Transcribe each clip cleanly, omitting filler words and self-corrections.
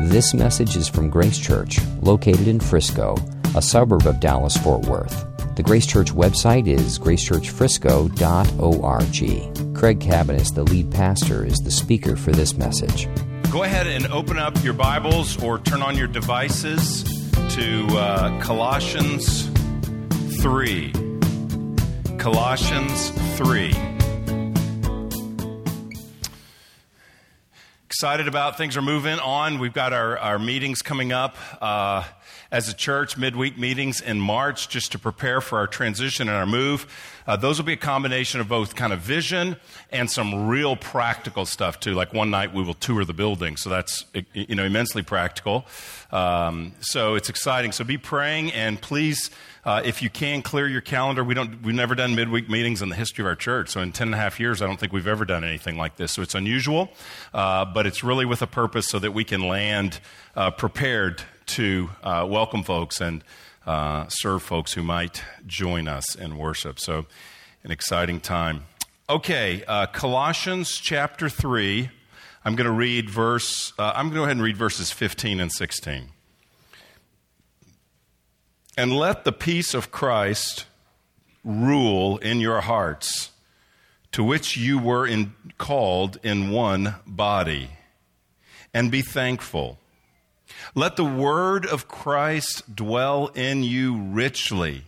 This message is from Grace Church, located in Frisco, a suburb of Dallas-Fort Worth. The Grace Church website is gracechurchfrisco.org. Craig Cabanis, the lead pastor, is the speaker for this message. Go ahead and open up your Bibles or turn on your devices to Colossians 3. Colossians 3. Excited about things are moving on. We've got our meetings coming up as a church, midweek meetings in March, just to prepare for our transition and our move. Those will be a combination of both kind of vision and some real practical stuff too. Like one night we will tour the building, so that's immensely practical. So it's exciting. So be praying, and please, if you can, clear your calendar. We've never done midweek meetings in the history of our church. So in 10.5 years, I don't think we've ever done anything like this. So it's unusual, but it's really with a purpose so that we can land prepared to welcome folks and serve folks who might join us in worship. So an exciting time. Okay, Colossians chapter 3. I'm going to go ahead and read verses 15 and 16. And let the peace of Christ rule in your hearts, to which you were called in one body, and be thankful. Let the word of Christ dwell in you richly,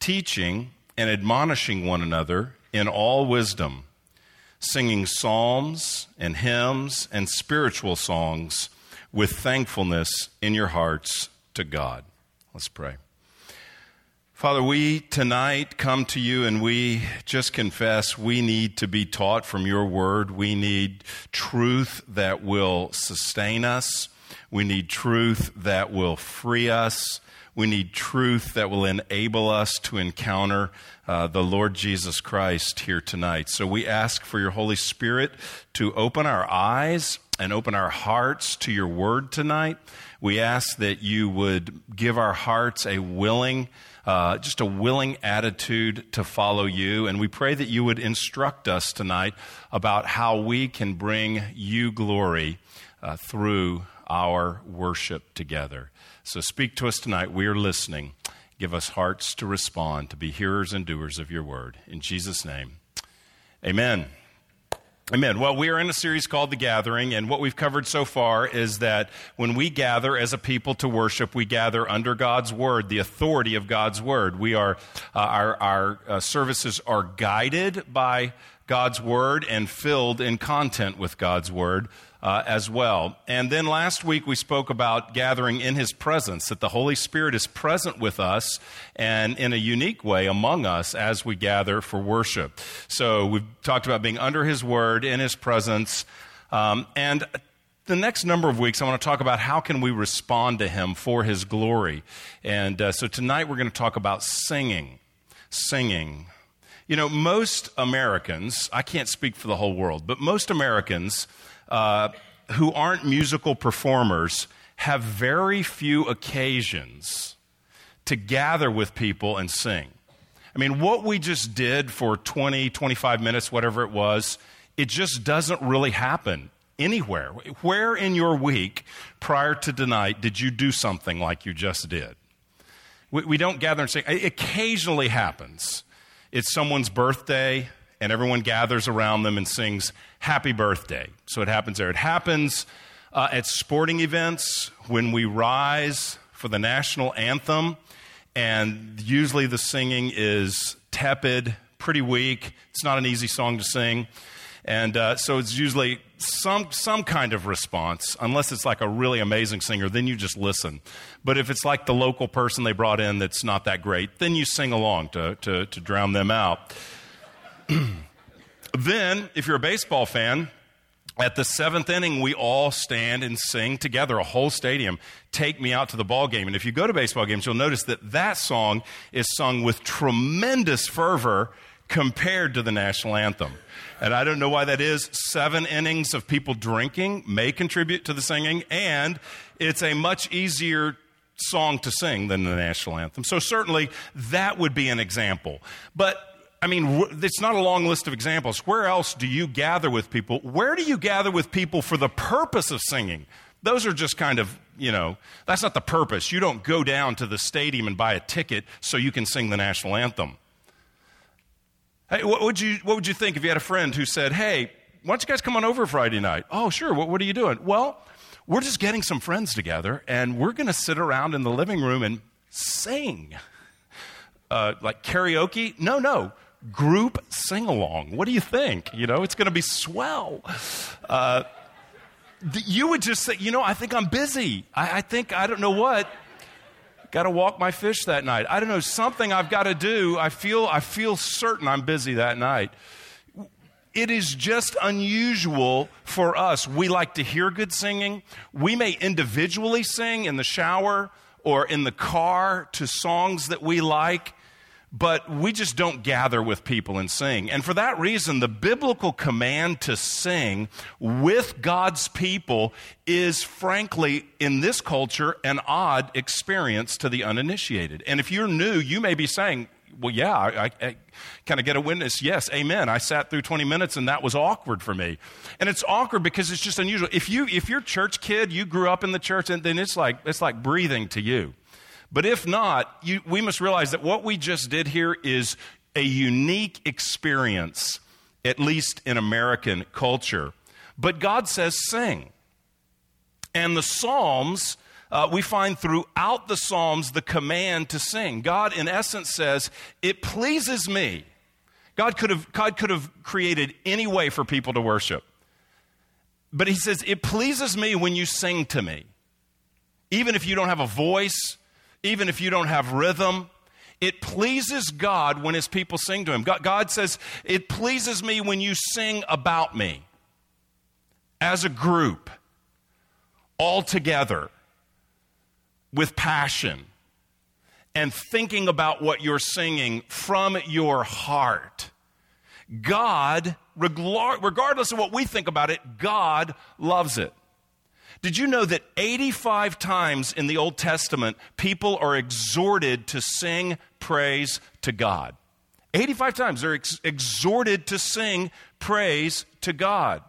teaching and admonishing one another in all wisdom, singing psalms and hymns and spiritual songs with thankfulness in your hearts to God. Let's pray. Father, we tonight come to you and we just confess we need to be taught from your word. We need truth that will sustain us. We need truth that will free us. We need truth that will enable us to encounter the Lord Jesus Christ here tonight. So we ask for your Holy Spirit to open our eyes and open our hearts to your word tonight. We ask that you would give our hearts a willing attitude to follow you. And we pray that you would instruct us tonight about how we can bring you glory through our worship together. So speak to us tonight. We are listening. Give us hearts to respond, to be hearers and doers of your word. In Jesus' name, amen. Amen. Well, we are in a series called The Gathering, and what we've covered so far is that when we gather as a people to worship, we gather under God's Word, the authority of God's Word. We are our services are guided by God's Word and filled in content with God's Word as well. And then last week we spoke about gathering in His presence, that the Holy Spirit is present with us and in a unique way among us as we gather for worship. So we've talked about being under His Word, in His presence, and the next number of weeks I want to talk about how can we respond to Him for His glory. And so tonight we're going to talk about singing. Most Americans, I can't speak for the whole world, but most Americans who aren't musical performers have very few occasions to gather with people and sing. I mean, what we just did for 20, 25 minutes, whatever it was, it just doesn't really happen anywhere. Where in your week prior to tonight did you do something like you just did? We don't gather and sing. It occasionally happens. It's someone's birthday, and everyone gathers around them and sings happy birthday. So it happens there. It happens at sporting events when we rise for the national anthem, and usually the singing is tepid, pretty weak. It's not an easy song to sing. And so it's usually some kind of response, unless it's like a really amazing singer, then you just listen. But if it's like the local person they brought in that's not that great, then you sing along to drown them out. Then, if you're a baseball fan, at the seventh inning, we all stand and sing together, a whole stadium, Take Me Out to the Ball Game. And if you go to baseball games, you'll notice that song is sung with tremendous fervor compared to the national anthem. And I don't know why that is. 7 innings of people drinking may contribute to the singing, and it's a much easier song to sing than the national anthem. So certainly that would be an example. But I mean, it's not a long list of examples. Where else do you gather with people? Where do you gather with people for the purpose of singing? Those are just kind of, you know, that's not the purpose. You don't go down to the stadium and buy a ticket so you can sing the national anthem. Hey, what would you think if you had a friend who said, hey, why don't you guys come on over Friday night? Oh, sure. What are you doing? Well, we're just getting some friends together, and we're going to sit around in the living room and sing. Like karaoke? No. Group sing-along. What do you think? You know, it's going to be swell. You would just say, you know, I think I'm busy. I think, I don't know what. Got to walk my fish that night. I don't know, something I've got to do. I feel certain I'm busy that night. It is just unusual for us. We like to hear good singing. We may individually sing in the shower or in the car to songs that we like, but we just don't gather with people and sing. And for that reason, the biblical command to sing with God's people is, frankly, in this culture, an odd experience to the uninitiated. And if you're new, you may be saying, well, yeah, I kind of get a witness. Yes, amen. I sat through 20 minutes, and that was awkward for me. And it's awkward because it's just unusual. If you're a church kid, you grew up in the church, and then it's like breathing to you. But if not, we must realize that what we just did here is a unique experience, at least in American culture. But God says, sing. And the Psalms, we find throughout the Psalms the command to sing. God, in essence, says, it pleases me. God could have created any way for people to worship. But he says, it pleases me when you sing to me. Even if you don't have a voice, even if you don't have rhythm, it pleases God when his people sing to him. God says, it pleases me when you sing about me as a group, all together, with passion, and thinking about what you're singing from your heart. God, regardless of what we think about it, God loves it. Did you know that 85 times in the Old Testament, people are exhorted to sing praise to God? 85 times they're exhorted to sing praise to God.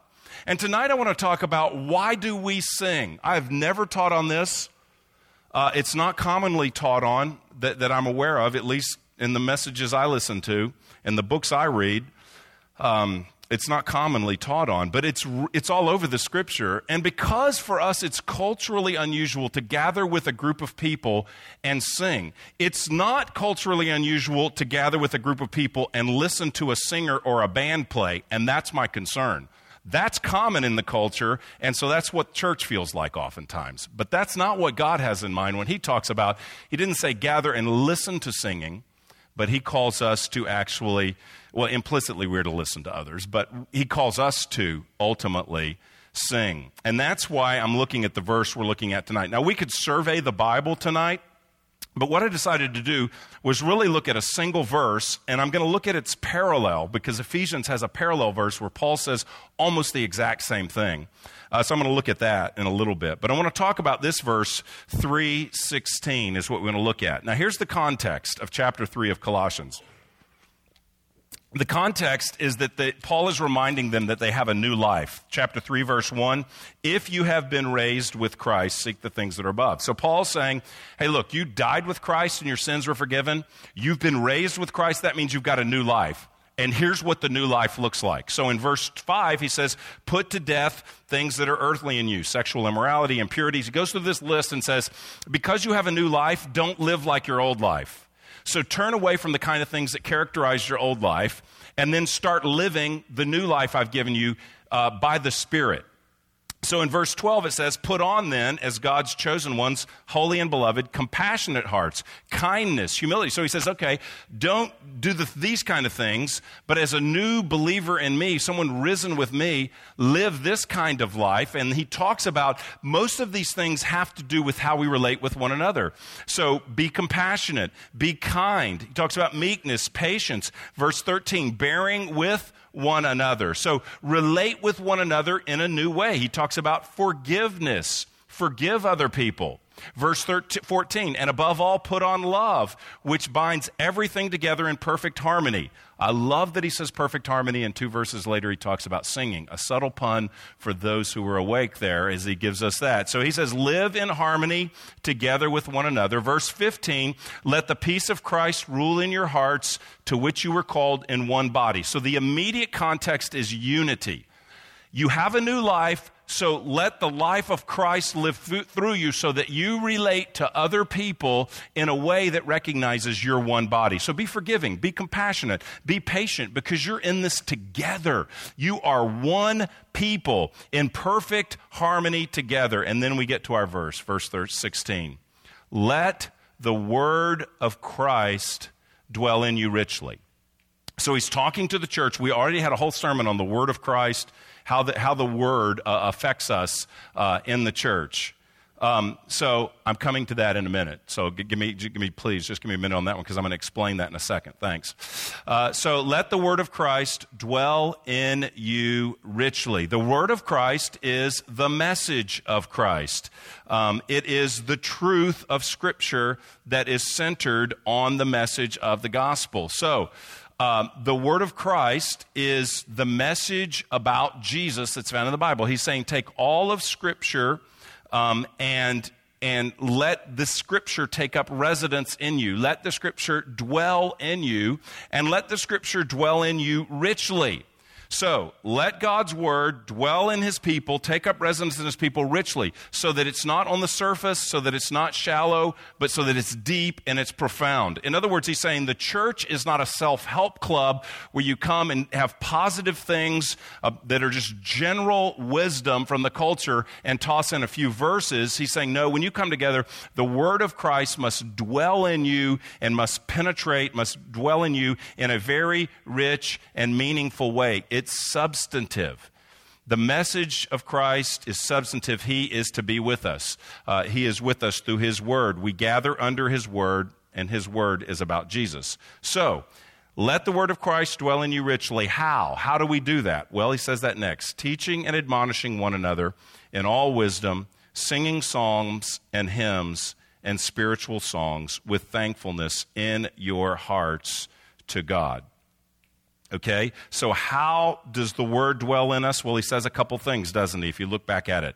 And tonight I want to talk about, why do we sing? I've never taught on this. It's not commonly taught on that I'm aware of, at least in the messages I listen to and the books I read. It's not commonly taught on, but it's all over the Scripture. And because for us it's culturally unusual to gather with a group of people and sing, it's not culturally unusual to gather with a group of people and listen to a singer or a band play, and that's my concern. That's common in the culture, and so that's what church feels like oftentimes. But that's not what God has in mind when he talks about, he didn't say gather and listen to singing, but he calls us to actually, well, implicitly we're to listen to others, but he calls us to ultimately sing. And that's why I'm looking at the verse we're looking at tonight. Now, we could survey the Bible tonight, but what I decided to do was really look at a single verse, and I'm going to look at its parallel, because Ephesians has a parallel verse where Paul says almost the exact same thing. So I'm going to look at that in a little bit. But I want to talk about this verse, 3:16 is what we're going to look at. Now, here's the context of chapter 3 of Colossians. The context is that Paul is reminding them that they have a new life. Chapter 3, verse 1, if you have been raised with Christ, seek the things that are above. So Paul's saying, hey, look, you died with Christ and your sins were forgiven. You've been raised with Christ. That means you've got a new life. And here's what the new life looks like. So in verse 5, he says, put to death things that are earthly in you, sexual immorality, impurities. He goes through this list and says, because you have a new life, don't live like your old life. So turn away from the kind of things that characterized your old life, and then start living the new life I've given you by the Spirit. So in verse 12 it says, put on then, as God's chosen ones, holy and beloved, compassionate hearts, kindness, humility. So he says, okay, don't do these kind of things, but as a new believer in me, someone risen with me, live this kind of life. And he talks about most of these things have to do with how we relate with one another. So be compassionate, be kind. He talks about meekness, patience. Verse 13, bearing with one another. So relate with one another in a new way. He talks about forgiveness. Forgive other people. Verse 14, and above all, put on love, which binds everything together in perfect harmony. I love that he says perfect harmony, and two verses later he talks about singing. A subtle pun for those who were awake there as he gives us that. So he says, live in harmony together with one another. Verse 15, let the peace of Christ rule in your hearts, to which you were called in one body. So the immediate context is unity. You have a new life, so let the life of Christ live through you so that you relate to other people in a way that recognizes you're one body. So be forgiving, be compassionate, be patient, because you're in this together. You are one people in perfect harmony together. And then we get to our verse, verse 16. Let the word of Christ dwell in you richly. So he's talking to the church. We already had a whole sermon on the word of Christ, how the word affects us in the church. So I'm coming to that in a minute. So give me a minute on that one, because I'm going to explain that in a second. Thanks. So let the word of Christ dwell in you richly. The word of Christ is the message of Christ. It is the truth of Scripture that is centered on the message of the gospel. So the word of Christ is the message about Jesus that's found in the Bible. He's saying, take all of Scripture and let the Scripture take up residence in you. Let the Scripture dwell in you, and let the Scripture dwell in you richly. So let God's word dwell in his people, take up residence in his people richly, so that it's not on the surface, so that it's not shallow, but so that it's deep and it's profound. In other words, he's saying the church is not a self-help club where you come and have positive things that are just general wisdom from the culture and toss in a few verses. He's saying, no, when you come together, the word of Christ must dwell in you and must penetrate, must dwell in you in a very rich and meaningful way. It's substantive. The message of Christ is substantive. He is to be with us. He is with us through his word. We gather under his word, and his word is about Jesus. So, let the word of Christ dwell in you richly. How? How do we do that? Well, he says that next. Teaching and admonishing one another in all wisdom, singing psalms and hymns and spiritual songs with thankfulness in your hearts to God. Okay, so how does the word dwell in us? Well, he says a couple things, doesn't he, if you look back at it.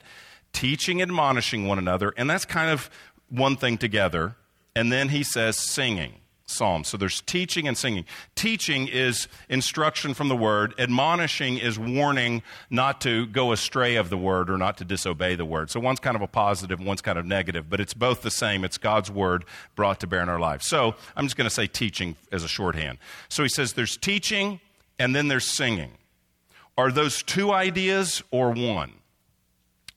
Teaching, admonishing one another, and that's kind of one thing together. And then he says singing psalms. So there's teaching and singing. Teaching is instruction from the word. Admonishing is warning not to go astray of the word or not to disobey the word. So one's kind of a positive, one's kind of negative, but it's both the same. It's God's word brought to bear in our life. So I'm just going to say teaching as a shorthand. So he says there's teaching and then there's singing. Are those two ideas or one?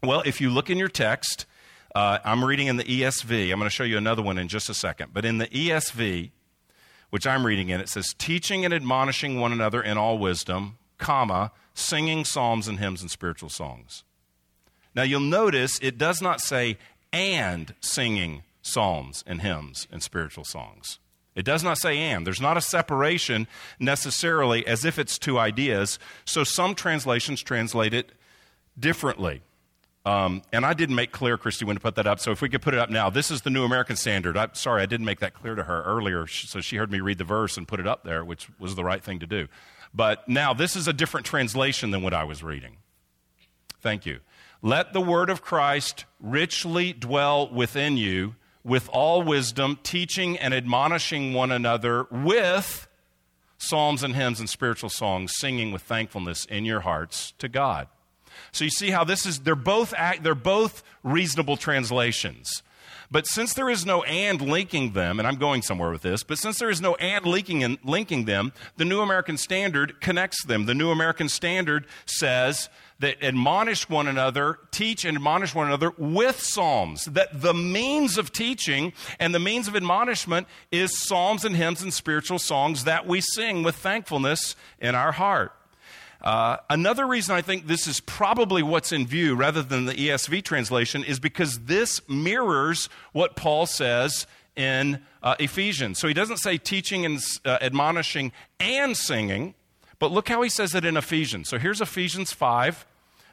Well, if you look in your text, I'm reading in the ESV. I'm going to show you another one in just a second. But in the ESV, which I'm reading in, it says, teaching and admonishing one another in all wisdom, comma, singing psalms and hymns and spiritual songs. Now, you'll notice it does not say, and singing psalms and hymns and spiritual songs. It does not say and. There's not a separation necessarily, as if it's two ideas. So some translations translate it differently. And I didn't make clear, Christy, when to put that up, so if we could put it up now. This is the New American Standard. I'm sorry, I didn't make that clear to her earlier, so she heard me read the verse and put it up there, which was the right thing to do. But now, this is a different translation than what I was reading. Thank you. Let the word of Christ richly dwell within you, with all wisdom, teaching and admonishing one another with psalms and hymns and spiritual songs, singing with thankfulness in your hearts to God. So you see how this is, they're both reasonable translations. But since there is no and linking them, and I'm going somewhere with this, but since there is no and linking them, the New American Standard connects them. The New American Standard says that admonish one another, teach and admonish one another with psalms, that the means of teaching and the means of admonishment is psalms and hymns and spiritual songs that we sing with thankfulness in our heart. Another reason I think this is probably what's in view rather than the ESV translation is because this mirrors what Paul says in Ephesians. So he doesn't say teaching and admonishing and singing, but look how he says it in Ephesians. So here's Ephesians 5,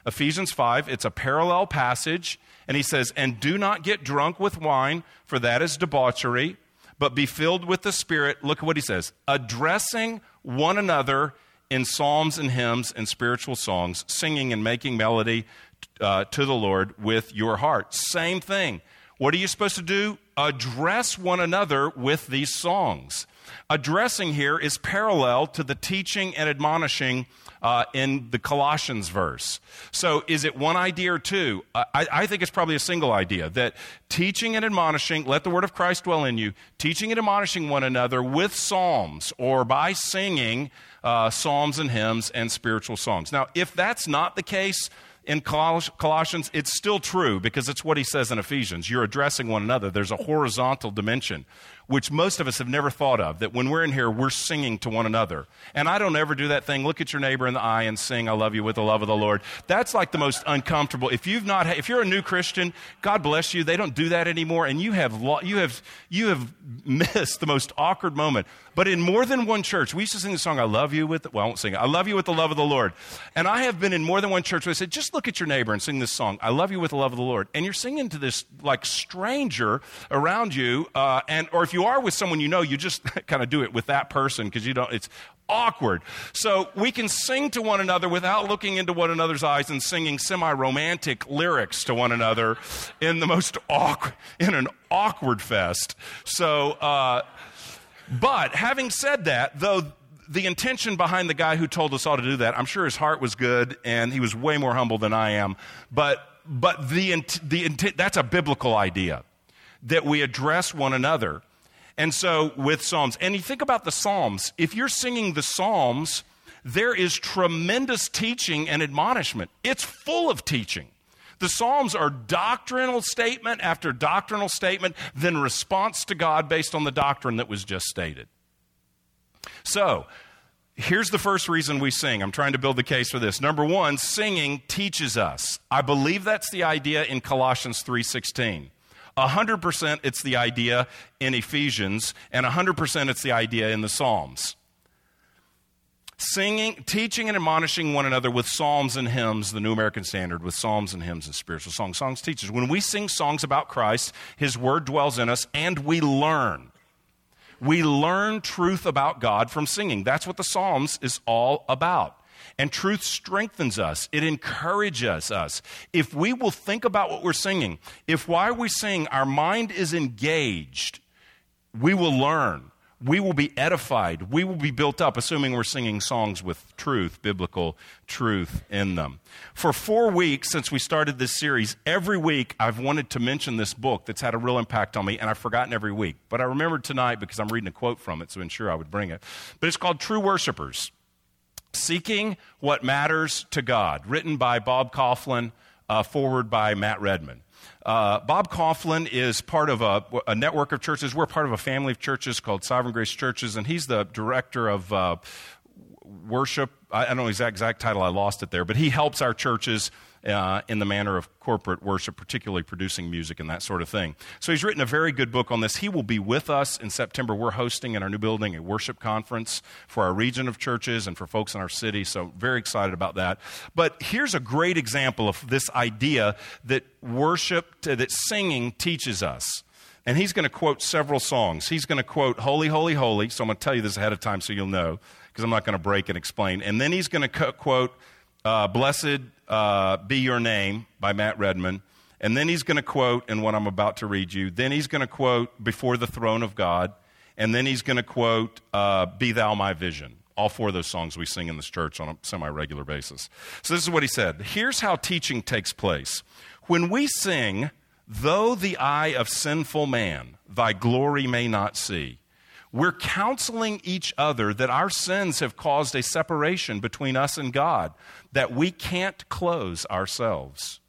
Ephesians 5, it's a parallel passage, and he says, and do not get drunk with wine, for that is debauchery, but be filled with the Spirit. Look at what he says, addressing one another in psalms and hymns and spiritual songs, singing and making melody to the Lord with your heart. Same thing. What are you supposed to do? Address one another with these songs. Addressing here is parallel to the teaching and admonishing in the Colossians verse. So is it one idea or two? I think it's probably a single idea, that teaching and admonishing, let the word of Christ dwell in you, teaching and admonishing one another with psalms or by singing psalms and hymns and spiritual songs. Now, if that's not the case in Colossians, it's still true because it's what he says in Ephesians. You're addressing one another. There's a horizontal dimension, which most of us have never thought of, that when we're in here, we're singing to one another. And I don't ever do that thing, look at your neighbor in the eye and sing, I love you with the love of the Lord. That's like the most uncomfortable. If you're a new Christian, God bless you, they don't do that anymore, and you have missed the most awkward moment. But in more than one church, we used to sing the song, I won't sing it, I love you with the love of the Lord. And I have been in more than one church where they said, just look at your neighbor and sing this song, I love you with the love of the Lord. And you're singing to this like stranger around you, or if you are with someone you know, you just kind of do it with that person because it's awkward. So we can sing to one another without looking into one another's eyes and singing semi-romantic lyrics to one another in the most awkward, in an awkward fest. So, but having said that, though, the intention behind the guy who told us all to do that, I'm sure his heart was good and he was way more humble than I am, but that's a biblical idea, that we address one another. And so with psalms, and you think about the psalms, if you're singing the psalms, there is tremendous teaching and admonishment. It's full of teaching. The psalms are doctrinal statement after doctrinal statement, then response to God based on the doctrine that was just stated. So here's the first reason we sing. I'm trying to build the case for this. Number one, singing teaches us. I believe that's the idea in Colossians 3:16. 100% it's the idea in Ephesians, and 100% it's the idea in the Psalms. Singing, teaching, and admonishing one another with psalms and hymns, the New American Standard, with psalms and hymns and spiritual songs. Songs teaches. When we sing songs about Christ, His Word dwells in us, and we learn. We learn truth about God from singing. That's what the Psalms is all about. And truth strengthens us. It encourages us. If we will think about what we're singing, if while we sing our mind is engaged, we will learn. We will be edified. We will be built up, assuming we're singing songs with truth, biblical truth in them. For 4 weeks since we started this series, every week I've wanted to mention this book that's had a real impact on me, and I've forgotten every week. But I remembered tonight because I'm reading a quote from it, so I'm sure I would bring it. But it's called True Worshippers, Seeking What Matters to God, written by Bob Coughlin, forward by Matt Redman. Bob Coughlin is part of a network of churches. We're part of a family of churches called Sovereign Grace Churches, and he's the director of worship. I don't know the exact title, I lost it there, but he helps our churches in the manner of corporate worship, particularly producing music and that sort of thing. So he's written a very good book on this. He will be with us in September. We're hosting in our new building a worship conference for our region of churches and for folks in our city, so very excited about that. But here's a great example of this idea that that singing teaches us. And he's going to quote several songs. He's going to quote Holy, Holy, Holy, so I'm going to tell you this ahead of time so you'll know, because I'm not going to break and explain. And then he's going to quote Blessed Be Your Name by Matt Redman. And then he's going to quote, and what I'm about to read you, then he's going to quote Before the Throne of God, and then he's going to quote Be Thou My Vision. All four of those songs we sing in this church on a semi-regular basis. So this is what he said. Here's how teaching takes place. When we sing, though the eye of sinful man thy glory may not see, we're counseling each other that our sins have caused a separation between us and God, that we can't close ourselves.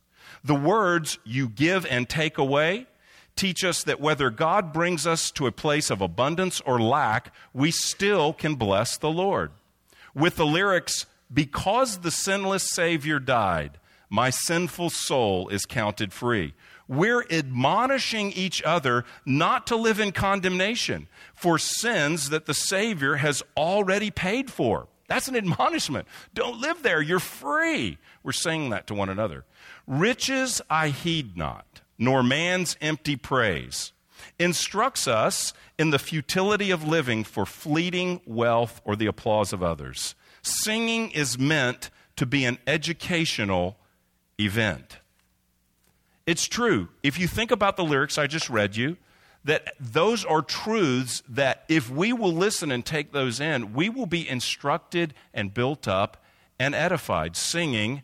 The words you give and take away teach us that whether God brings us to a place of abundance or lack, we still can bless the Lord. With the lyrics, because the sinless Savior died, my sinful soul is counted free. We're admonishing each other not to live in condemnation for sins that the Savior has already paid for. That's an admonishment. Don't live there. You're free. We're saying that to one another. Riches I heed not, nor man's empty praise, instructs us in the futility of living for fleeting wealth or the applause of others. Singing is meant to be an educational event. It's true. If you think about the lyrics I just read you, that those are truths that if we will listen and take those in, we will be instructed and built up and edified. Singing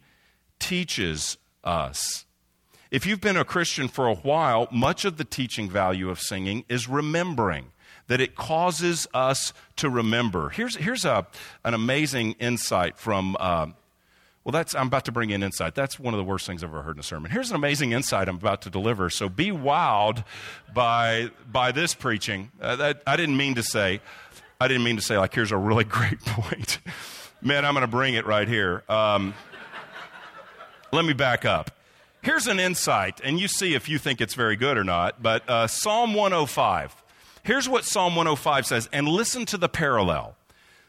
teaches us. If you've been a Christian for a while, much of the teaching value of singing is remembering, that it causes us to remember. Here's an amazing insight from, I'm about to bring in insight. That's one of the worst things I've ever heard in a sermon. Here's an amazing insight I'm about to deliver, so be wowed by this preaching. I didn't mean to say, like, here's a really great point. Man, I'm going to bring it right here. Let me back up. Here's an insight, and you see if you think it's very good or not, but Psalm 105. Here's what Psalm 105 says, and listen to the parallel.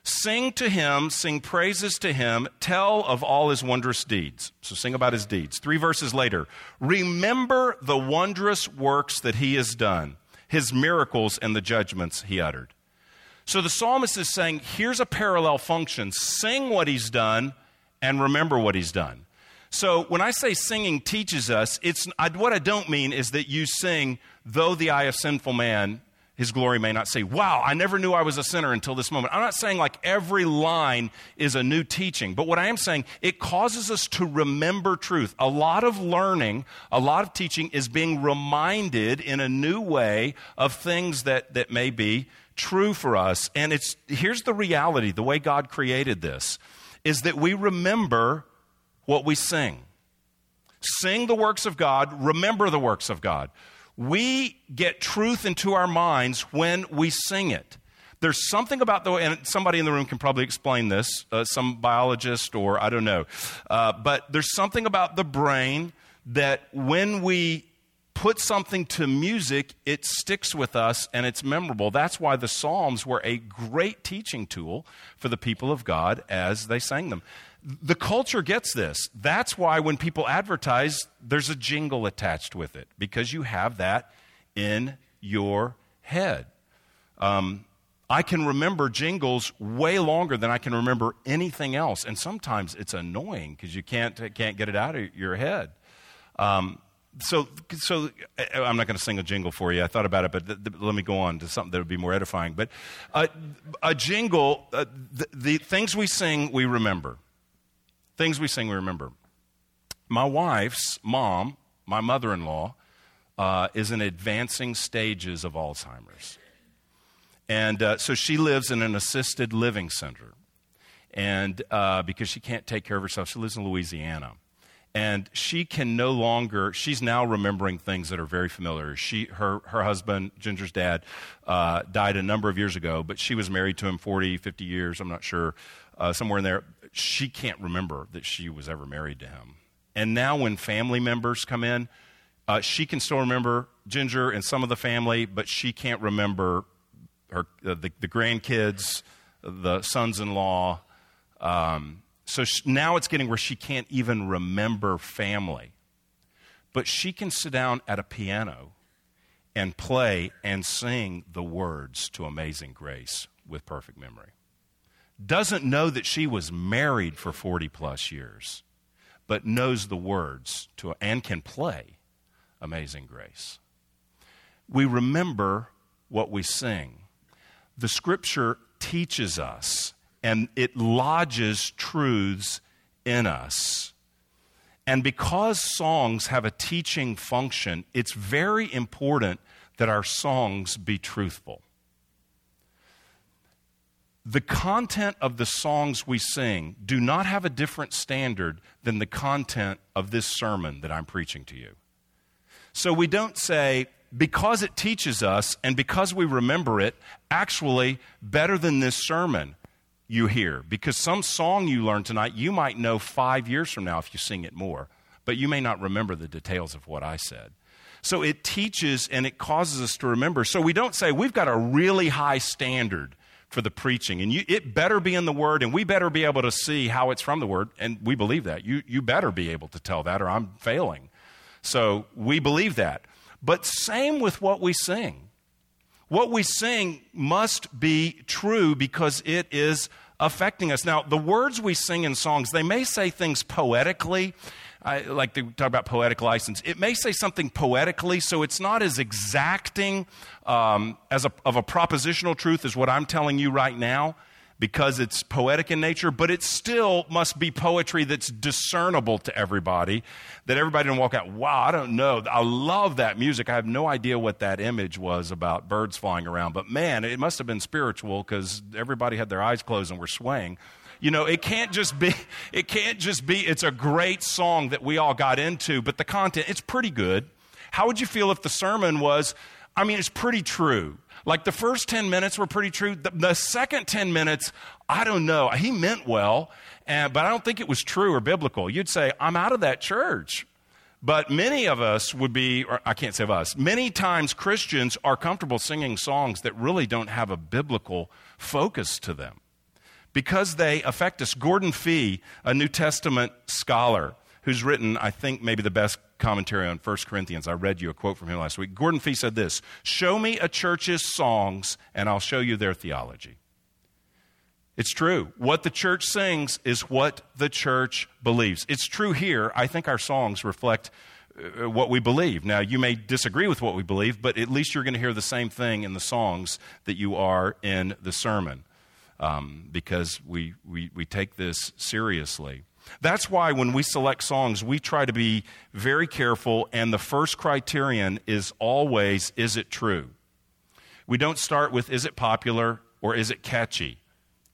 Sing to him, sing praises to him, tell of all his wondrous deeds. So sing about his deeds. 3 verses later, remember the wondrous works that he has done, his miracles and the judgments he uttered. So the psalmist is saying, here's a parallel function. Sing what he's done and remember what he's done. So when I say singing teaches us, what I don't mean is that you sing, though the eye of sinful man, his glory may not see. Wow, I never knew I was a sinner until this moment. I'm not saying like every line is a new teaching, but what I am saying, it causes us to remember truth. A lot of learning, a lot of teaching is being reminded in a new way of things that may be true for us. And here's the reality, the way God created this, is that we remember what we sing. Sing the works of God, remember the works of God. We get truth into our minds when we sing it. There's something about the way, and somebody in the room can probably explain this, some biologist or I don't know, but there's something about the brain that when we put something to music, it sticks with us and it's memorable. That's why the Psalms were a great teaching tool for the people of God as they sang them. The culture gets this. That's why when people advertise, there's a jingle attached with it, because you have that in your head. I can remember jingles way longer than I can remember anything else, and sometimes it's annoying because you can't get it out of your head. So I'm not going to sing a jingle for you. I thought about it, but let me go on to something that would be more edifying. But a jingle, the things we sing, we remember. Things we sing, we remember. My wife's mom, my mother-in-law, is in advancing stages of Alzheimer's. And so she lives in an assisted living center. And because she can't take care of herself, she lives in Louisiana. And she can no longer, she's now remembering things that are very familiar. Her husband, Ginger's dad, died a number of years ago, but she was married to him 40, 50 years, I'm not sure, somewhere in there. She can't remember that she was ever married to him. And now when family members come in, she can still remember Ginger and some of the family, but she can't remember her the grandkids, the sons-in-law, So now it's getting where she can't even remember family. But she can sit down at a piano and play and sing the words to Amazing Grace with perfect memory. Doesn't know that she was married for 40 plus years, but knows the words to and can play Amazing Grace. We remember what we sing. The Scripture teaches us, and it lodges truths in us. And because songs have a teaching function, it's very important that our songs be truthful. The content of the songs we sing do not have a different standard than the content of this sermon that I'm preaching to you. So we don't say, because it teaches us and because we remember it, actually better than this sermon you hear, because some song you learn tonight, you might know 5 years from now if you sing it more, but you may not remember the details of what I said. So it teaches and it causes us to remember. So we don't say we've got a really high standard for the preaching. And it better be in the Word, and we better be able to see how it's from the Word, and we believe that. You better be able to tell that, or I'm failing. So we believe that. But same with what we sing. What we sing must be true because it is affecting us. Now, the words we sing in songs, they may say things poetically, like they talk about poetic license. It may say something poetically, so it's not as exacting of a propositional truth as what I'm telling you right now, because it's poetic in nature, but it still must be poetry that's discernible to everybody, that everybody didn't walk out, wow, I don't know, I love that music. I have no idea what that image was about birds flying around, but man, it must have been spiritual because everybody had their eyes closed and were swaying. You know, it can't just be, it's a great song that we all got into, but the content, it's pretty good. How would you feel if the sermon was, I mean, it's pretty true. Like the first 10 minutes were pretty true. The second 10 minutes, I don't know. He meant well, but I don't think it was true or biblical. You'd say, I'm out of that church. But many of us would be, or I can't say of us, many times Christians are comfortable singing songs that really don't have a biblical focus to them because they affect us. Gordon Fee, a New Testament scholar who's written, I think, maybe the best commentary on 1 Corinthians. I read you a quote from him last week. Gordon Fee said this, show me a church's songs and I'll show you their theology. It's true. What the church sings is what the church believes. It's true here. I think our songs reflect what we believe. Now, you may disagree with what we believe, but at least you're going to hear the same thing in the songs that you are in the sermon, because we take this seriously. That's why when we select songs, we try to be very careful, and the first criterion is always, is it true? We don't start with, is it popular or is it catchy?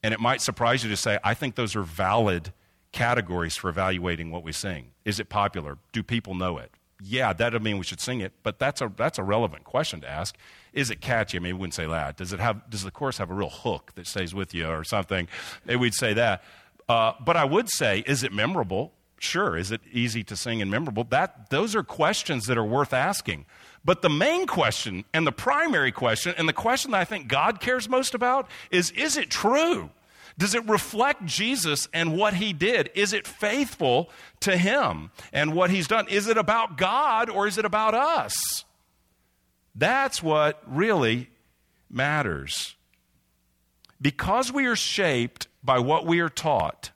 And it might surprise you to say, I think those are valid categories for evaluating what we sing. Is it popular? Do people know it? Yeah, that doesn't mean we should sing it, but that's a relevant question to ask. Is it catchy? I mean, we wouldn't say that. Does the chorus have a real hook that stays with you or something? Maybe we'd say that. But I would say, is it memorable? Sure. Is it easy to sing and memorable? Those are questions that are worth asking. But the main question and the primary question and the question that I think God cares most about is it true? Does it reflect Jesus and what he did? Is it faithful to him and what he's done? Is it about God or is it about us? That's what really matters. Because we are shaped by what we are taught,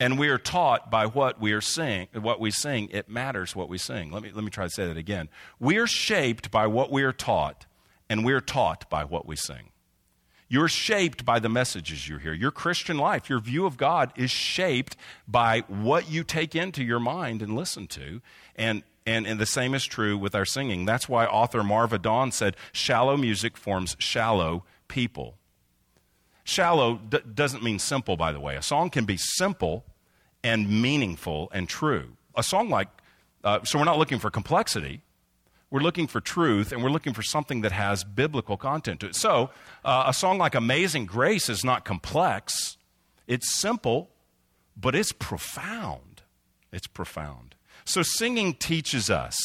and we are taught by what we sing, it matters what we sing. Let me try to say that again. We are shaped by what we are taught, and we are taught by what we sing. You're shaped by the messages you hear. Your Christian life, your view of God is shaped by what you take into your mind and listen to, and the same is true with our singing. That's why author Marva Dawn said, shallow music forms shallow people. Shallow doesn't mean simple, by the way. A song can be simple and meaningful and true. A song like, so we're not looking for complexity. We're looking for truth, and we're looking for something that has biblical content to it. So a song like Amazing Grace is not complex. It's simple, but it's profound. It's profound. So singing teaches us.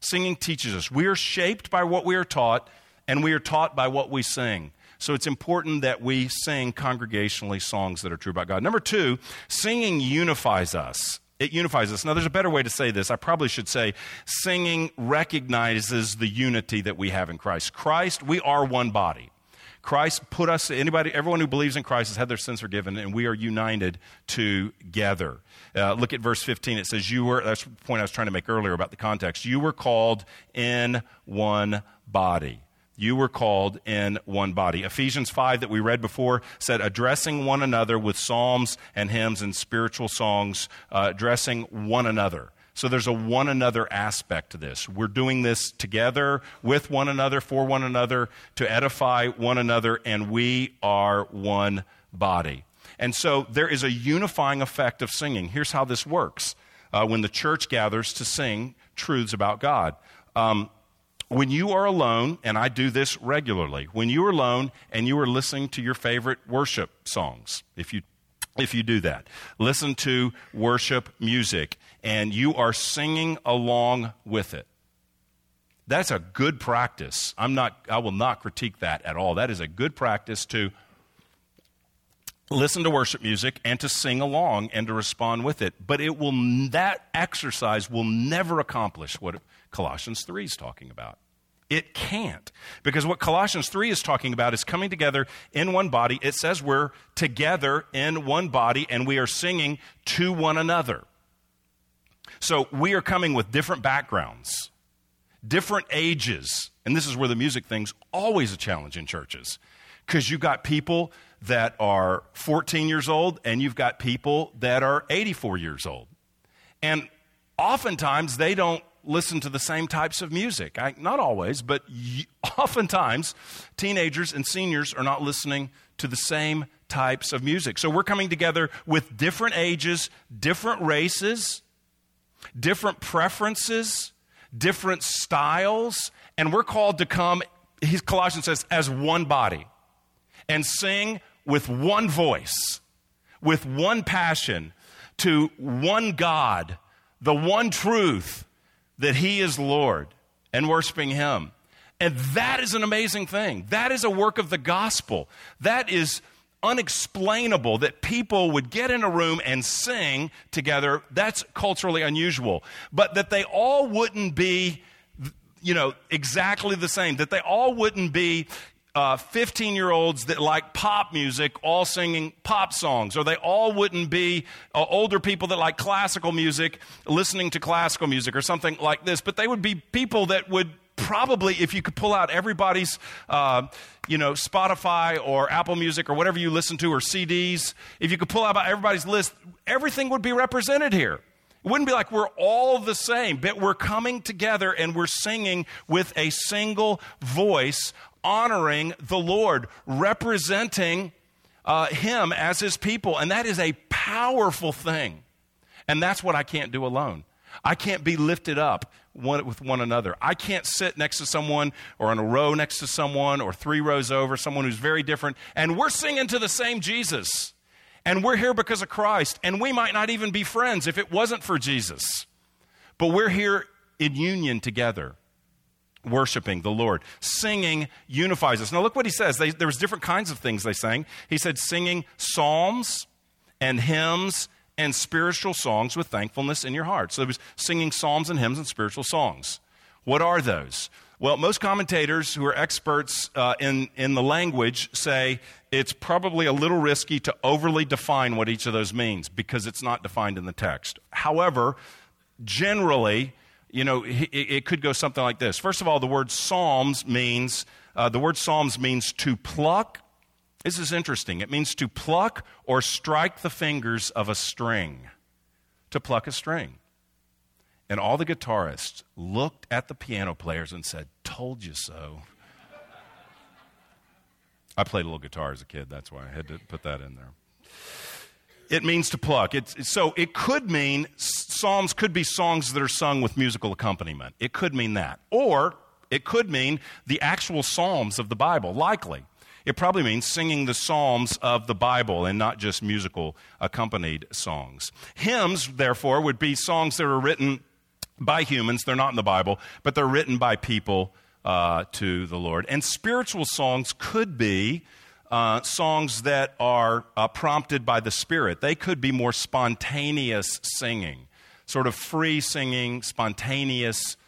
Singing teaches us. We are shaped by what we are taught, and we are taught by what we sing. So it's important that we sing congregationally songs that are true about God. Number two, singing unifies us. It unifies us. Now, there's a better way to say this. I probably should say singing recognizes the unity that we have in Christ. Christ, we are one body. Christ put us, everyone who believes in Christ has had their sins forgiven, and we are united together. Look at verse 15. It says, that's the point I was trying to make earlier about the context. You were called in one body. You were called in one body. Ephesians 5 that we read before said, addressing one another with psalms and hymns and spiritual songs, addressing one another. So there's a one another aspect to this. We're doing this together with one another, for one another, to edify one another, and we are one body. And so there is a unifying effect of singing. Here's how this works when the church gathers to sing truths about God. When you are alone, and I do this regularly, when you are alone and you are listening to your favorite worship songs, if you do that, listen to worship music, and you are singing along with it. That's a good practice. I will not critique that at all. That is a good practice to listen to worship music and to sing along and to respond with it. But that exercise will never accomplish what Colossians 3 is talking about. It can't, because what Colossians 3 is talking about is coming together in one body. It says we're together in one body and we are singing to one another. So we are coming with different backgrounds, different ages. And this is where the music thing's always a challenge in churches, because you've got people that are 14 years old and you've got people that are 84 years old. And oftentimes they don't listen to the same types of music. Not always, but oftentimes teenagers and seniors are not listening to the same types of music. So we're coming together with different ages, different races, different preferences, different styles, and we're called to come, Colossians says, as one body and sing with one voice, with one passion, to one God, the one truth, that he is Lord, and worshiping him. And that is an amazing thing. That is a work of the gospel. That is unexplainable, that people would get in a room and sing together. That's culturally unusual. But that they all wouldn't be, exactly the same. That they all wouldn't be 15-year-olds that like pop music all singing pop songs, or they all wouldn't be older people that like classical music listening to classical music or something like this, but they would be people that would probably, if you could pull out everybody's, Spotify or Apple Music or whatever you listen to or CDs, if you could pull out everybody's list, everything would be represented here. It wouldn't be like we're all the same, but we're coming together and we're singing with a single voice, honoring the Lord, representing him as his people. And that is a powerful thing. And that's what I can't do alone. I can't be lifted up with one another. I can't sit next to someone or in a row next to someone or three rows over, someone who's very different. And we're singing to the same Jesus. And we're here because of Christ. And we might not even be friends if it wasn't for Jesus. But we're here in union together, worshiping the Lord. Singing unifies us. Now look what he says. There was different kinds of things they sang. He said singing psalms and hymns and spiritual songs with thankfulness in your heart. So it was singing psalms and hymns and spiritual songs. What are those? Well, most commentators who are experts in the language say it's probably a little risky to overly define what each of those means because it's not defined in the text. However, generally, it could go something like this. First of all, the word psalms means to pluck. This is interesting. It means to pluck or strike the fingers of a string, to pluck a string. And all the guitarists looked at the piano players and said, "Told you so." I played a little guitar as a kid. That's why I had to put that in there. It means to pluck. So it could mean, psalms could be songs that are sung with musical accompaniment. It could mean that. Or it could mean the actual psalms of the Bible, likely. It probably means singing the psalms of the Bible and not just musical accompanied songs. Hymns, therefore, would be songs that are written by humans. They're not in the Bible, but they're written by people to the Lord. And spiritual songs could be songs that are prompted by the Spirit. They could be more spontaneous singing, sort of free singing, spontaneous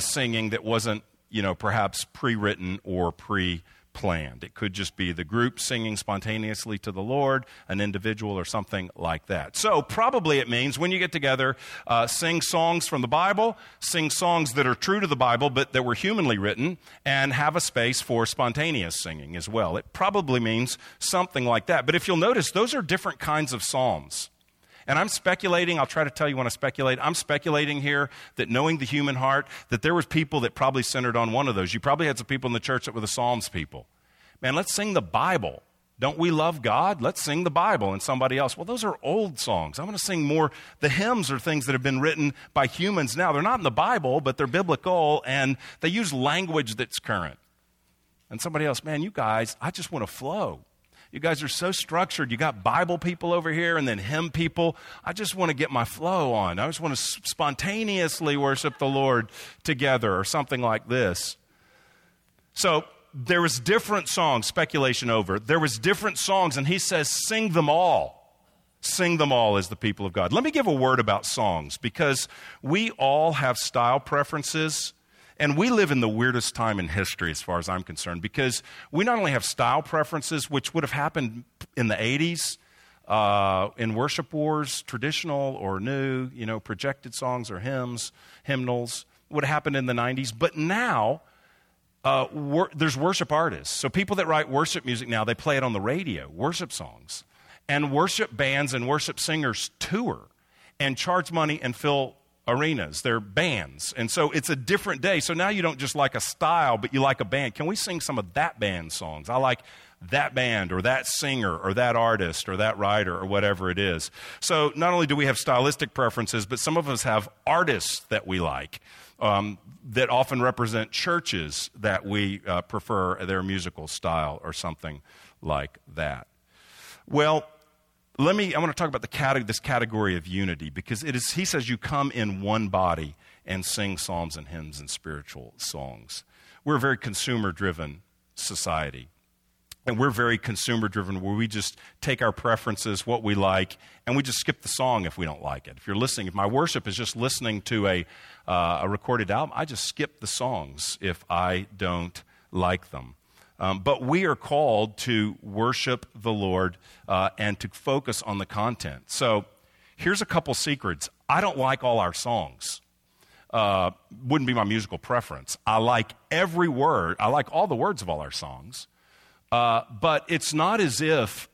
singing that wasn't, perhaps pre-written or pre-planned. It could just be the group singing spontaneously to the Lord, an individual or something like that. So probably it means when you get together, sing songs from the Bible, sing songs that are true to the Bible but that were humanly written, and have a space for spontaneous singing as well. It probably means something like that. But if you'll notice, those are different kinds of psalms. And I'm speculating, I'll try to tell you when I speculate, I'm speculating here that knowing the human heart, that there was people that probably centered on one of those. You probably had some people in the church that were the Psalms people. Man, let's sing the Bible. Don't we love God? Let's sing the Bible. And somebody else, well, those are old songs. I'm going to sing more. The hymns are things that have been written by humans now. They're not in the Bible, but they're biblical, and they use language that's current. And somebody else, man, you guys, I just want to flow. You guys are so structured. You got Bible people over here and then hymn people. I just want to get my flow on. I just want to spontaneously worship the Lord together or something like this. So there was different songs, speculation over. There was different songs, and he says, sing them all. Sing them all as the people of God. Let me give a word about songs, because we all have style preferences, and we live in the weirdest time in history as far as I'm concerned, because we not only have style preferences, which would have happened in the 80s, in worship wars, traditional or new, projected songs or hymns, hymnals, would have happened in the 90s, but now there's worship artists. So people that write worship music now, they play it on the radio, worship songs. And worship bands and worship singers tour and charge money and fill arenas. They're bands. And so it's a different day. So now you don't just like a style, but you like a band. Can we sing some of that band's songs? I like that band or that singer or that artist or that writer or whatever it is. So not only do we have stylistic preferences, but some of us have artists that we like. That often represent churches that we prefer their musical style or something like that. Well, I want to talk about this category of unity, because it is. He says you come in one body and sing psalms and hymns and spiritual songs. We're a very consumer-driven society, and we're very consumer-driven where we just take our preferences, what we like, and we just skip the song if we don't like it. If you're listening, if my worship is just listening to a recorded album, I just skip the songs if I don't like them. But we are called to worship the Lord and to focus on the content. So here's a couple secrets. I don't like all our songs. Wouldn't be my musical preference. I like every word. I like all the words of all our songs. But it's not as if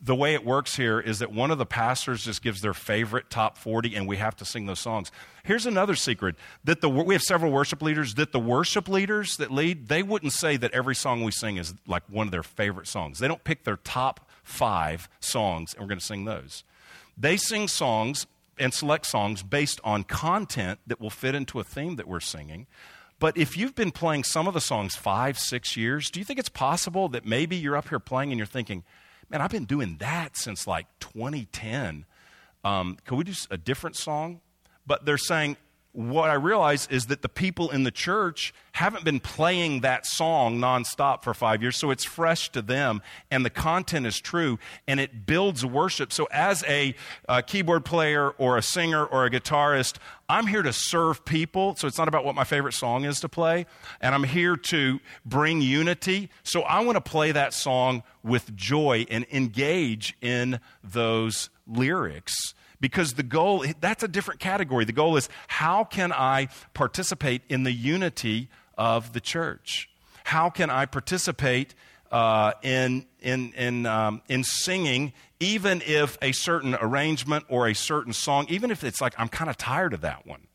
the way it works here is that one of the pastors just gives their favorite top 40 and we have to sing those songs. Here's another secret. We have several worship leaders. That the worship leaders that lead, they wouldn't say that every song we sing is like one of their favorite songs. They don't pick their top 5 songs and we're going to sing those. They sing songs and select songs based on content that will fit into a theme that we're singing. But if you've been playing some of the songs 5-6 years, do you think it's possible that maybe you're up here playing and you're thinking, man, I've been doing that since like 2010. Can we do a different song? But they're saying, what I realize is that the people in the church haven't been playing that song nonstop for 5 years, so it's fresh to them, and the content is true, and it builds worship. So as a keyboard player or a singer or a guitarist, I'm here to serve people, so it's not about what my favorite song is to play, and I'm here to bring unity, so I want to play that song with joy and engage in those lyrics. Because the goal, that's a different category. The goal is, how can I participate in the unity of the church? How can I participate in singing, even if a certain arrangement or a certain song, even if it's like, I'm kind of tired of that one.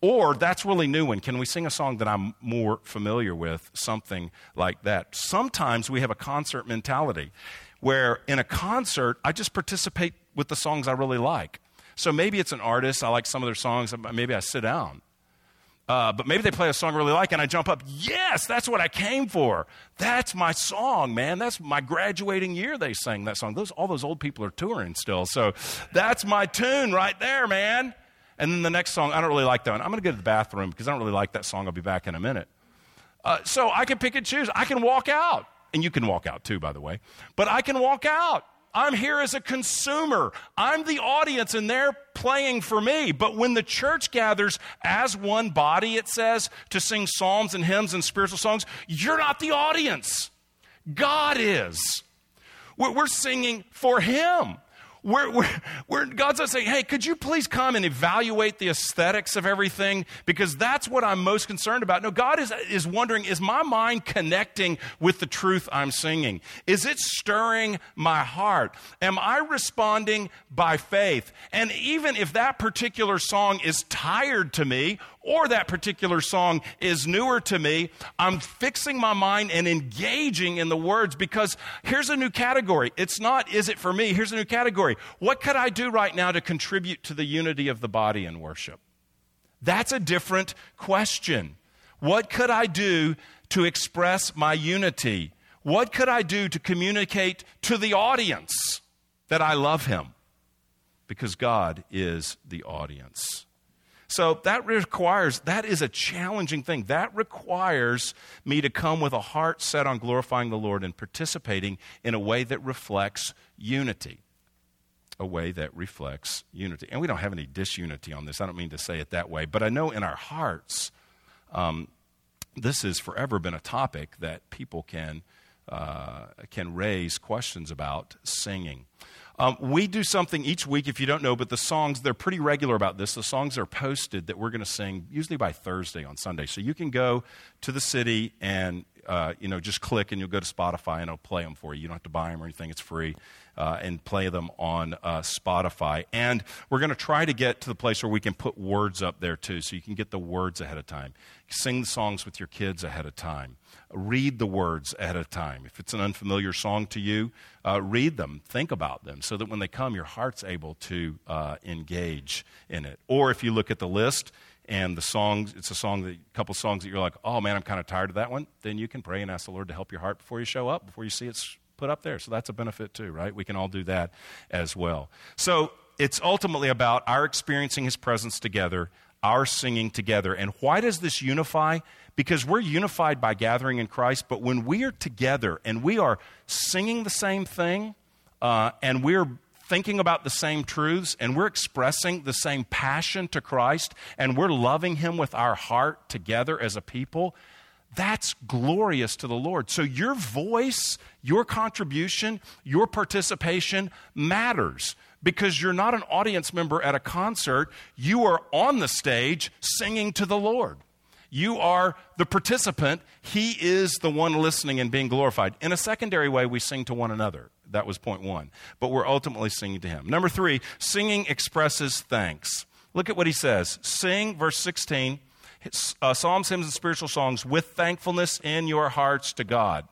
Or that's really new one. Can we sing a song that I'm more familiar with? Something like that. Sometimes we have a concert mentality where in a concert, I just participate with the songs I really like. So maybe it's an artist, I like some of their songs, maybe I sit down. But maybe they play a song I really like and I jump up, yes, that's what I came for. That's my song, man. That's my graduating year they sang that song. All those old people are touring still, so that's my tune right there, man. And then the next song, I don't really like that one. I'm going to go to the bathroom because I don't really like that song. I'll be back in a minute. So I can pick and choose. I can walk out. And you can walk out too, by the way. But I can walk out. I'm here as a consumer. I'm the audience, and they're playing for me. But when the church gathers as one body, it says, to sing psalms and hymns and spiritual songs, you're not the audience. God is. We're singing for Him. God's not saying, hey, could you please come and evaluate the aesthetics of everything? Because that's what I'm most concerned about. No, God is wondering, is my mind connecting with the truth I'm singing? Is it stirring my heart? Am I responding by faith? And even if that particular song is tired to me, or that particular song is newer to me, I'm fixing my mind and engaging in the words, because here's a new category. It's not, is it for me? Here's a new category. What could I do right now to contribute to the unity of the body in worship? That's a different question. What could I do to express my unity? What could I do to communicate to the audience that I love him? Because God is the audience. So that is a challenging thing. That requires me to come with a heart set on glorifying the Lord and participating in a way that reflects unity. A way that reflects unity. And we don't have any disunity on this. I don't mean to say it that way. But I know in our hearts, this has forever been a topic that people can raise questions about singing. We do something each week, if you don't know, but the songs, they're pretty regular about this. The songs are posted that we're going to sing usually by Thursday on Sunday. So you can go to the city and, just click and you'll go to Spotify and it'll play them for you. You don't have to buy them or anything. It's free. And play them on Spotify. And we're going to try to get to the place where we can put words up there too, so you can get the words ahead of time. Sing the songs with your kids ahead of time. Read the words ahead of time. If it's an unfamiliar song to you, read them, think about them, so that when they come, your heart's able to engage in it. Or if you look at the list and the songs, it's a couple songs that you're like, oh man, I'm kind of tired of that one, then you can pray and ask the Lord to help your heart before you show up, before you see it's put up there. So that's a benefit too, right? We can all do that as well. So it's ultimately about our experiencing his presence together, our singing together. And why does this unify? Because we're unified by gathering in Christ, but when we are together and we are singing the same thing, and we're thinking about the same truths, and we're expressing the same passion to Christ, and we're loving him with our heart together as a people, that's glorious to the Lord. So your voice, your contribution, your participation matters, because you're not an audience member at a concert. You are on the stage singing to the Lord. You are the participant. He is the one listening and being glorified. In a secondary way, we sing to one another. That was point one. But we're ultimately singing to him. Number three, singing expresses thanks. Look at what he says. Sing, verse 16, psalms, hymns, and spiritual songs with thankfulness in your hearts to God.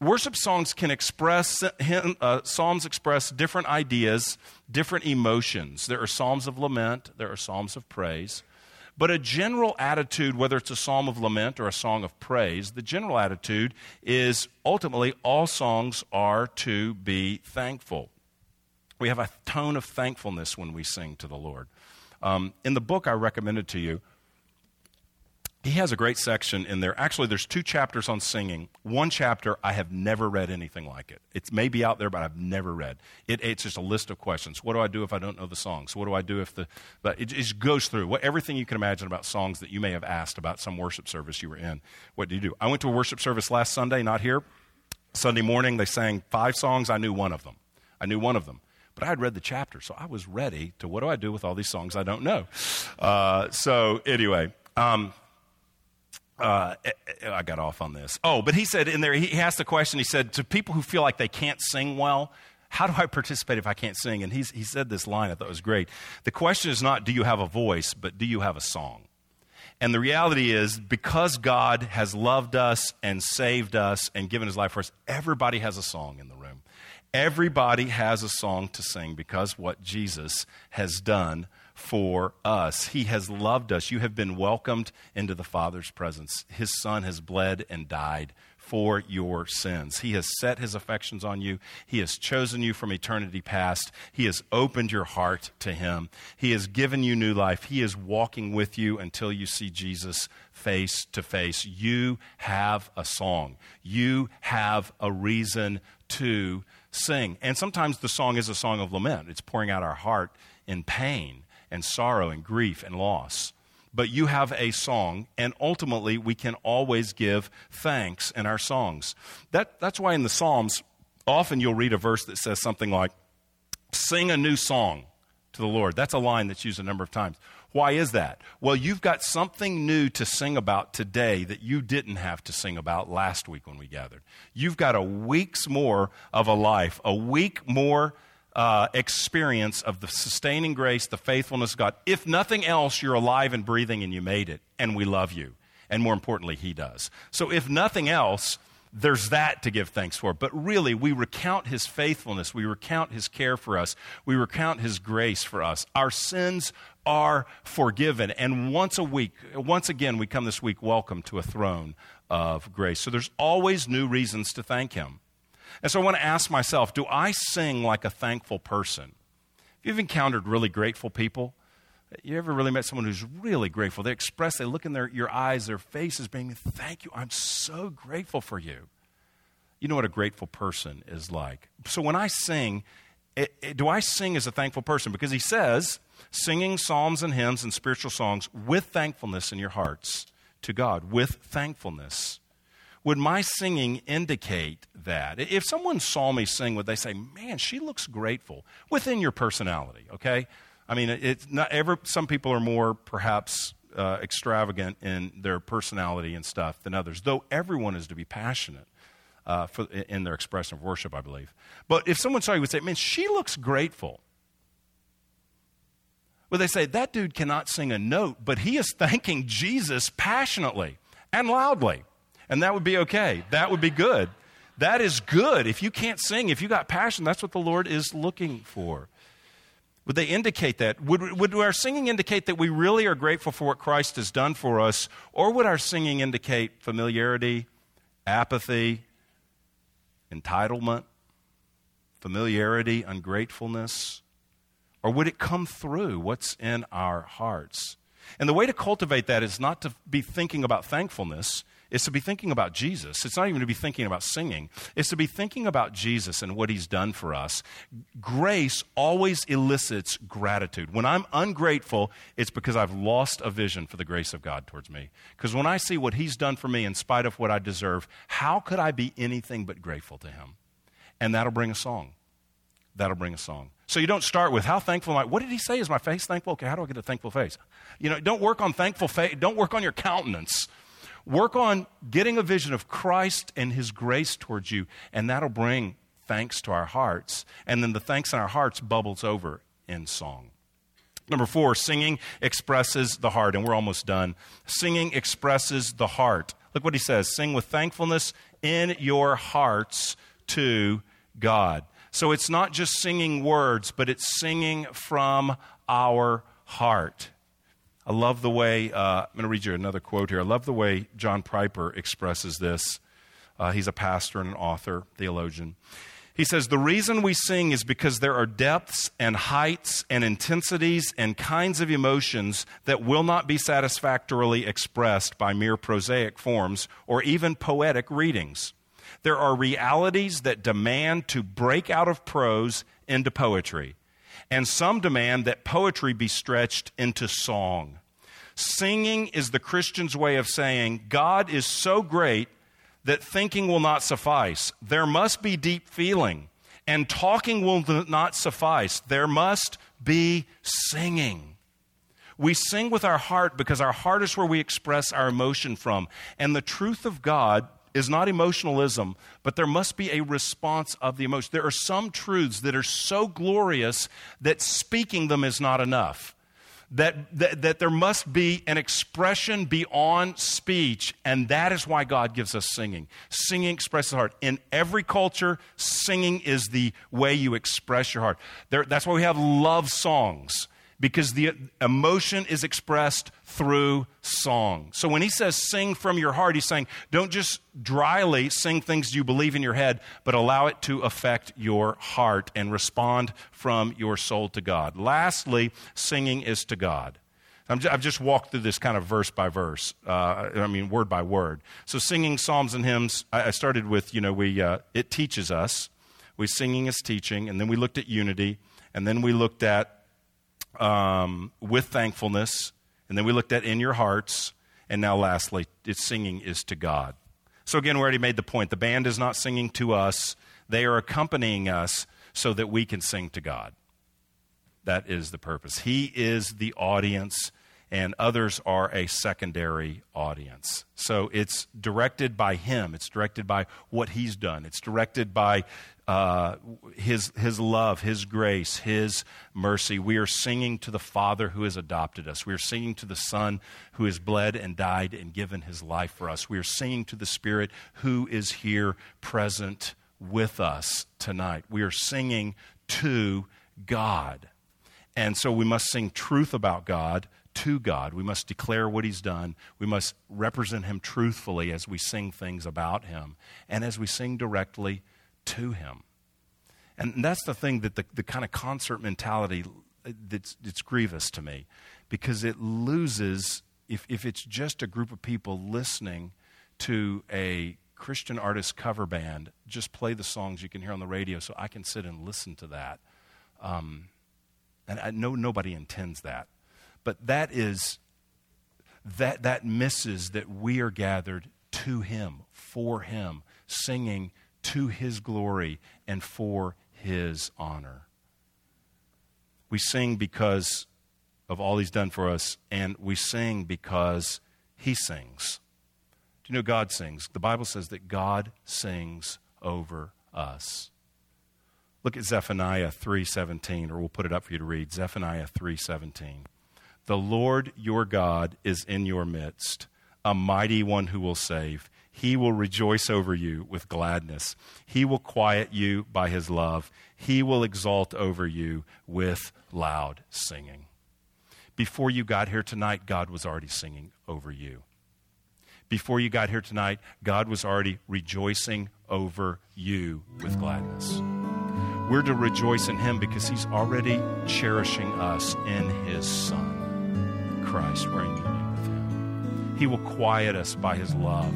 Worship songs can express, psalms express different ideas, different emotions. There are psalms of lament. There are psalms of praise. But a general attitude, whether it's a psalm of lament or a song of praise, the general attitude is ultimately all songs are to be thankful. We have a tone of thankfulness when we sing to the Lord. In the book I recommended to you, he has a great section in there. Actually, there's two chapters on singing. One chapter, I have never read anything like it. It may be out there, but I've never read. It's just a list of questions. What do I do if I don't know the songs? What do I do if But it just goes through everything you can imagine about songs that you may have asked about some worship service you were in. What do you do? I went to a worship service last Sunday, not here. Sunday morning, they sang 5 songs. I knew one of them. But I had read the chapter, so I was ready to what do I do with all these songs I don't know. I got off on this. Oh, but he said in there, he asked the question, he said, to people who feel like they can't sing well, how do I participate if I can't sing? And he said this line I thought was great. The question is not, do you have a voice, but do you have a song? And the reality is, because God has loved us and saved us and given his life for us, everybody has a song in the room. Everybody has a song to sing because what Jesus has done for us. He has loved us. You have been welcomed into the Father's presence. His Son has bled and died for your sins. He has set his affections on you. He has chosen you from eternity past. He has opened your heart to him. He has given you new life. He is walking with you until you see Jesus face to face. You have a song. You have a reason to sing. And sometimes the song is a song of lament. It's pouring out our heart in pain and sorrow and grief and loss. But you have a song, and ultimately we can always give thanks in our songs. That's why in the Psalms, often you'll read a verse that says something like, sing a new song to the Lord. That's a line that's used a number of times. Why is that? Well, you've got something new to sing about today that you didn't have to sing about last week when we gathered. You've got a week's more of a life, a week more experience of the sustaining grace, the faithfulness of God. If nothing else, you're alive and breathing and you made it, and we love you. And more importantly, he does. So if nothing else, there's that to give thanks for. But really, we recount his faithfulness. We recount his care for us. We recount his grace for us. Our sins are forgiven. And once again, we come this week, welcome to a throne of grace. So there's always new reasons to thank him. And so I want to ask myself, do I sing like a thankful person? If you've encountered really grateful people, you ever really met someone who's really grateful? They express, they look in your eyes, their face is being, thank you, I'm so grateful for you. You know what a grateful person is like. So when I sing, do I sing as a thankful person? Because he says, singing psalms and hymns and spiritual songs with thankfulness in your hearts to God, with thankfulness. Would my singing indicate that? If someone saw me sing, would they say, man, she looks grateful? Within your personality, okay? I mean, it's not ever. Some people are more perhaps extravagant in their personality and stuff than others, though everyone is to be passionate in their expression of worship, I believe. But if someone saw you, would say, man, she looks grateful. Would they say, that dude cannot sing a note, but he is thanking Jesus passionately and loudly? And that would be okay. That would be good. That is good. If you can't sing, if you got passion, that's what the Lord is looking for. Would they indicate that? Would our singing indicate that we really are grateful for what Christ has done for us? Or would our singing indicate familiarity, apathy, entitlement, familiarity, ungratefulness? Or would it come through what's in our hearts? And the way to cultivate that is not to be thinking about thankfulness. It's to be thinking about Jesus. It's not even to be thinking about singing. It's to be thinking about Jesus and what he's done for us. Grace always elicits gratitude. When I'm ungrateful, it's because I've lost a vision for the grace of God towards me. Because when I see what he's done for me in spite of what I deserve, how could I be anything but grateful to him? And that'll bring a song. That'll bring a song. So you don't start with, how thankful am I? What did he say? Is my face thankful? Okay, how do I get a thankful face? You know, don't work on thankful face. Don't work on your countenance. Work on getting a vision of Christ and his grace towards you, and that'll bring thanks to our hearts. And then the thanks in our hearts bubbles over in song. Number 4, singing expresses the heart, and we're almost done. Singing expresses the heart. Look what he says, sing with thankfulness in your hearts to God. So it's not just singing words, but it's singing from our heart. I love the way, I'm going to read you another quote here. I love the way John Piper expresses this. He's a pastor and an author, theologian. He says, the reason we sing is because there are depths and heights and intensities and kinds of emotions that will not be satisfactorily expressed by mere prosaic forms or even poetic readings. There are realities that demand to break out of prose into poetry. And some demand that poetry be stretched into song. Singing is the Christian's way of saying, God is so great that thinking will not suffice. There must be deep feeling, and talking will not suffice. There must be singing. We sing with our heart because our heart is where we express our emotion from. And the truth of God is not emotionalism, but there must be a response of the emotion. There are some truths that are so glorious that speaking them is not enough, that there must be an expression beyond speech, and that is why God gives us singing. Singing expresses the heart. In every culture, singing is the way you express your heart. That's why we have love songs, because the emotion is expressed through song. So when he says sing from your heart, he's saying don't just dryly sing things you believe in your head, but allow it to affect your heart and respond from your soul to God. Lastly, singing is to God. I've just walked through this kind of verse by verse, word by word. So singing psalms and hymns, I started with, it teaches us. Singing is teaching, and then we looked at unity, and then we looked at with thankfulness, and then we looked at in your hearts, and now lastly, it's singing is to God. So again, we already made the point. The band is not singing to us. They are accompanying us so that we can sing to God. That is the purpose. He is the audience, and others are a secondary audience. So it's directed by him. It's directed by what he's done. It's directed by his love, his grace, his mercy. We are singing to the Father who has adopted us. We are singing to the Son who has bled and died and given his life for us. We are singing to the Spirit who is here present with us tonight. We are singing to God. And so we must sing truth about God to God. We must declare what he's done. We must represent him truthfully as we sing things about him and as we sing directly to him. And that's the thing, that the kind of concert mentality, it's grievous to me, because it loses, if it's just a group of people listening to a Christian artist cover band, just play the songs you can hear on the radio so I can sit and listen to that. And I know nobody intends that. But that misses that we are gathered to him, for him, singing to his glory and for his honor. We sing because of all he's done for us, and we sing because he sings. Do you know God sings? The Bible says that God sings over us. Look at Zephaniah 3:17, or we'll put it up for you to read. Zephaniah 3:17. The Lord your God is in your midst, a mighty one who will save. He will rejoice over you with gladness. He will quiet you by his love. He will exalt over you with loud singing. Before you got here tonight, God was already singing over you. Before you got here tonight, God was already rejoicing over you with gladness. We're to rejoice in him because he's already cherishing us in his Son, Christ. We're in union with him. He will quiet us by his love.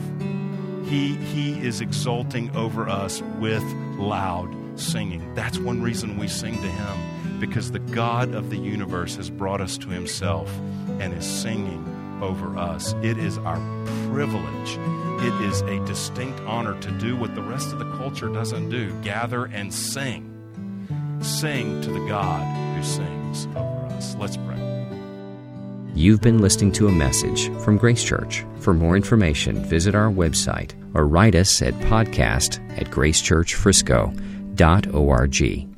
He is exulting over us with loud singing. That's one reason we sing to him, because the God of the universe has brought us to himself and is singing over us. It is our privilege. It is a distinct honor to do what the rest of the culture doesn't do. Gather and sing. Sing to the God who sings over us. Let's pray. You've been listening to a message from Grace Church. For more information, visit our website or write us at podcast@gracechurchfrisco.org.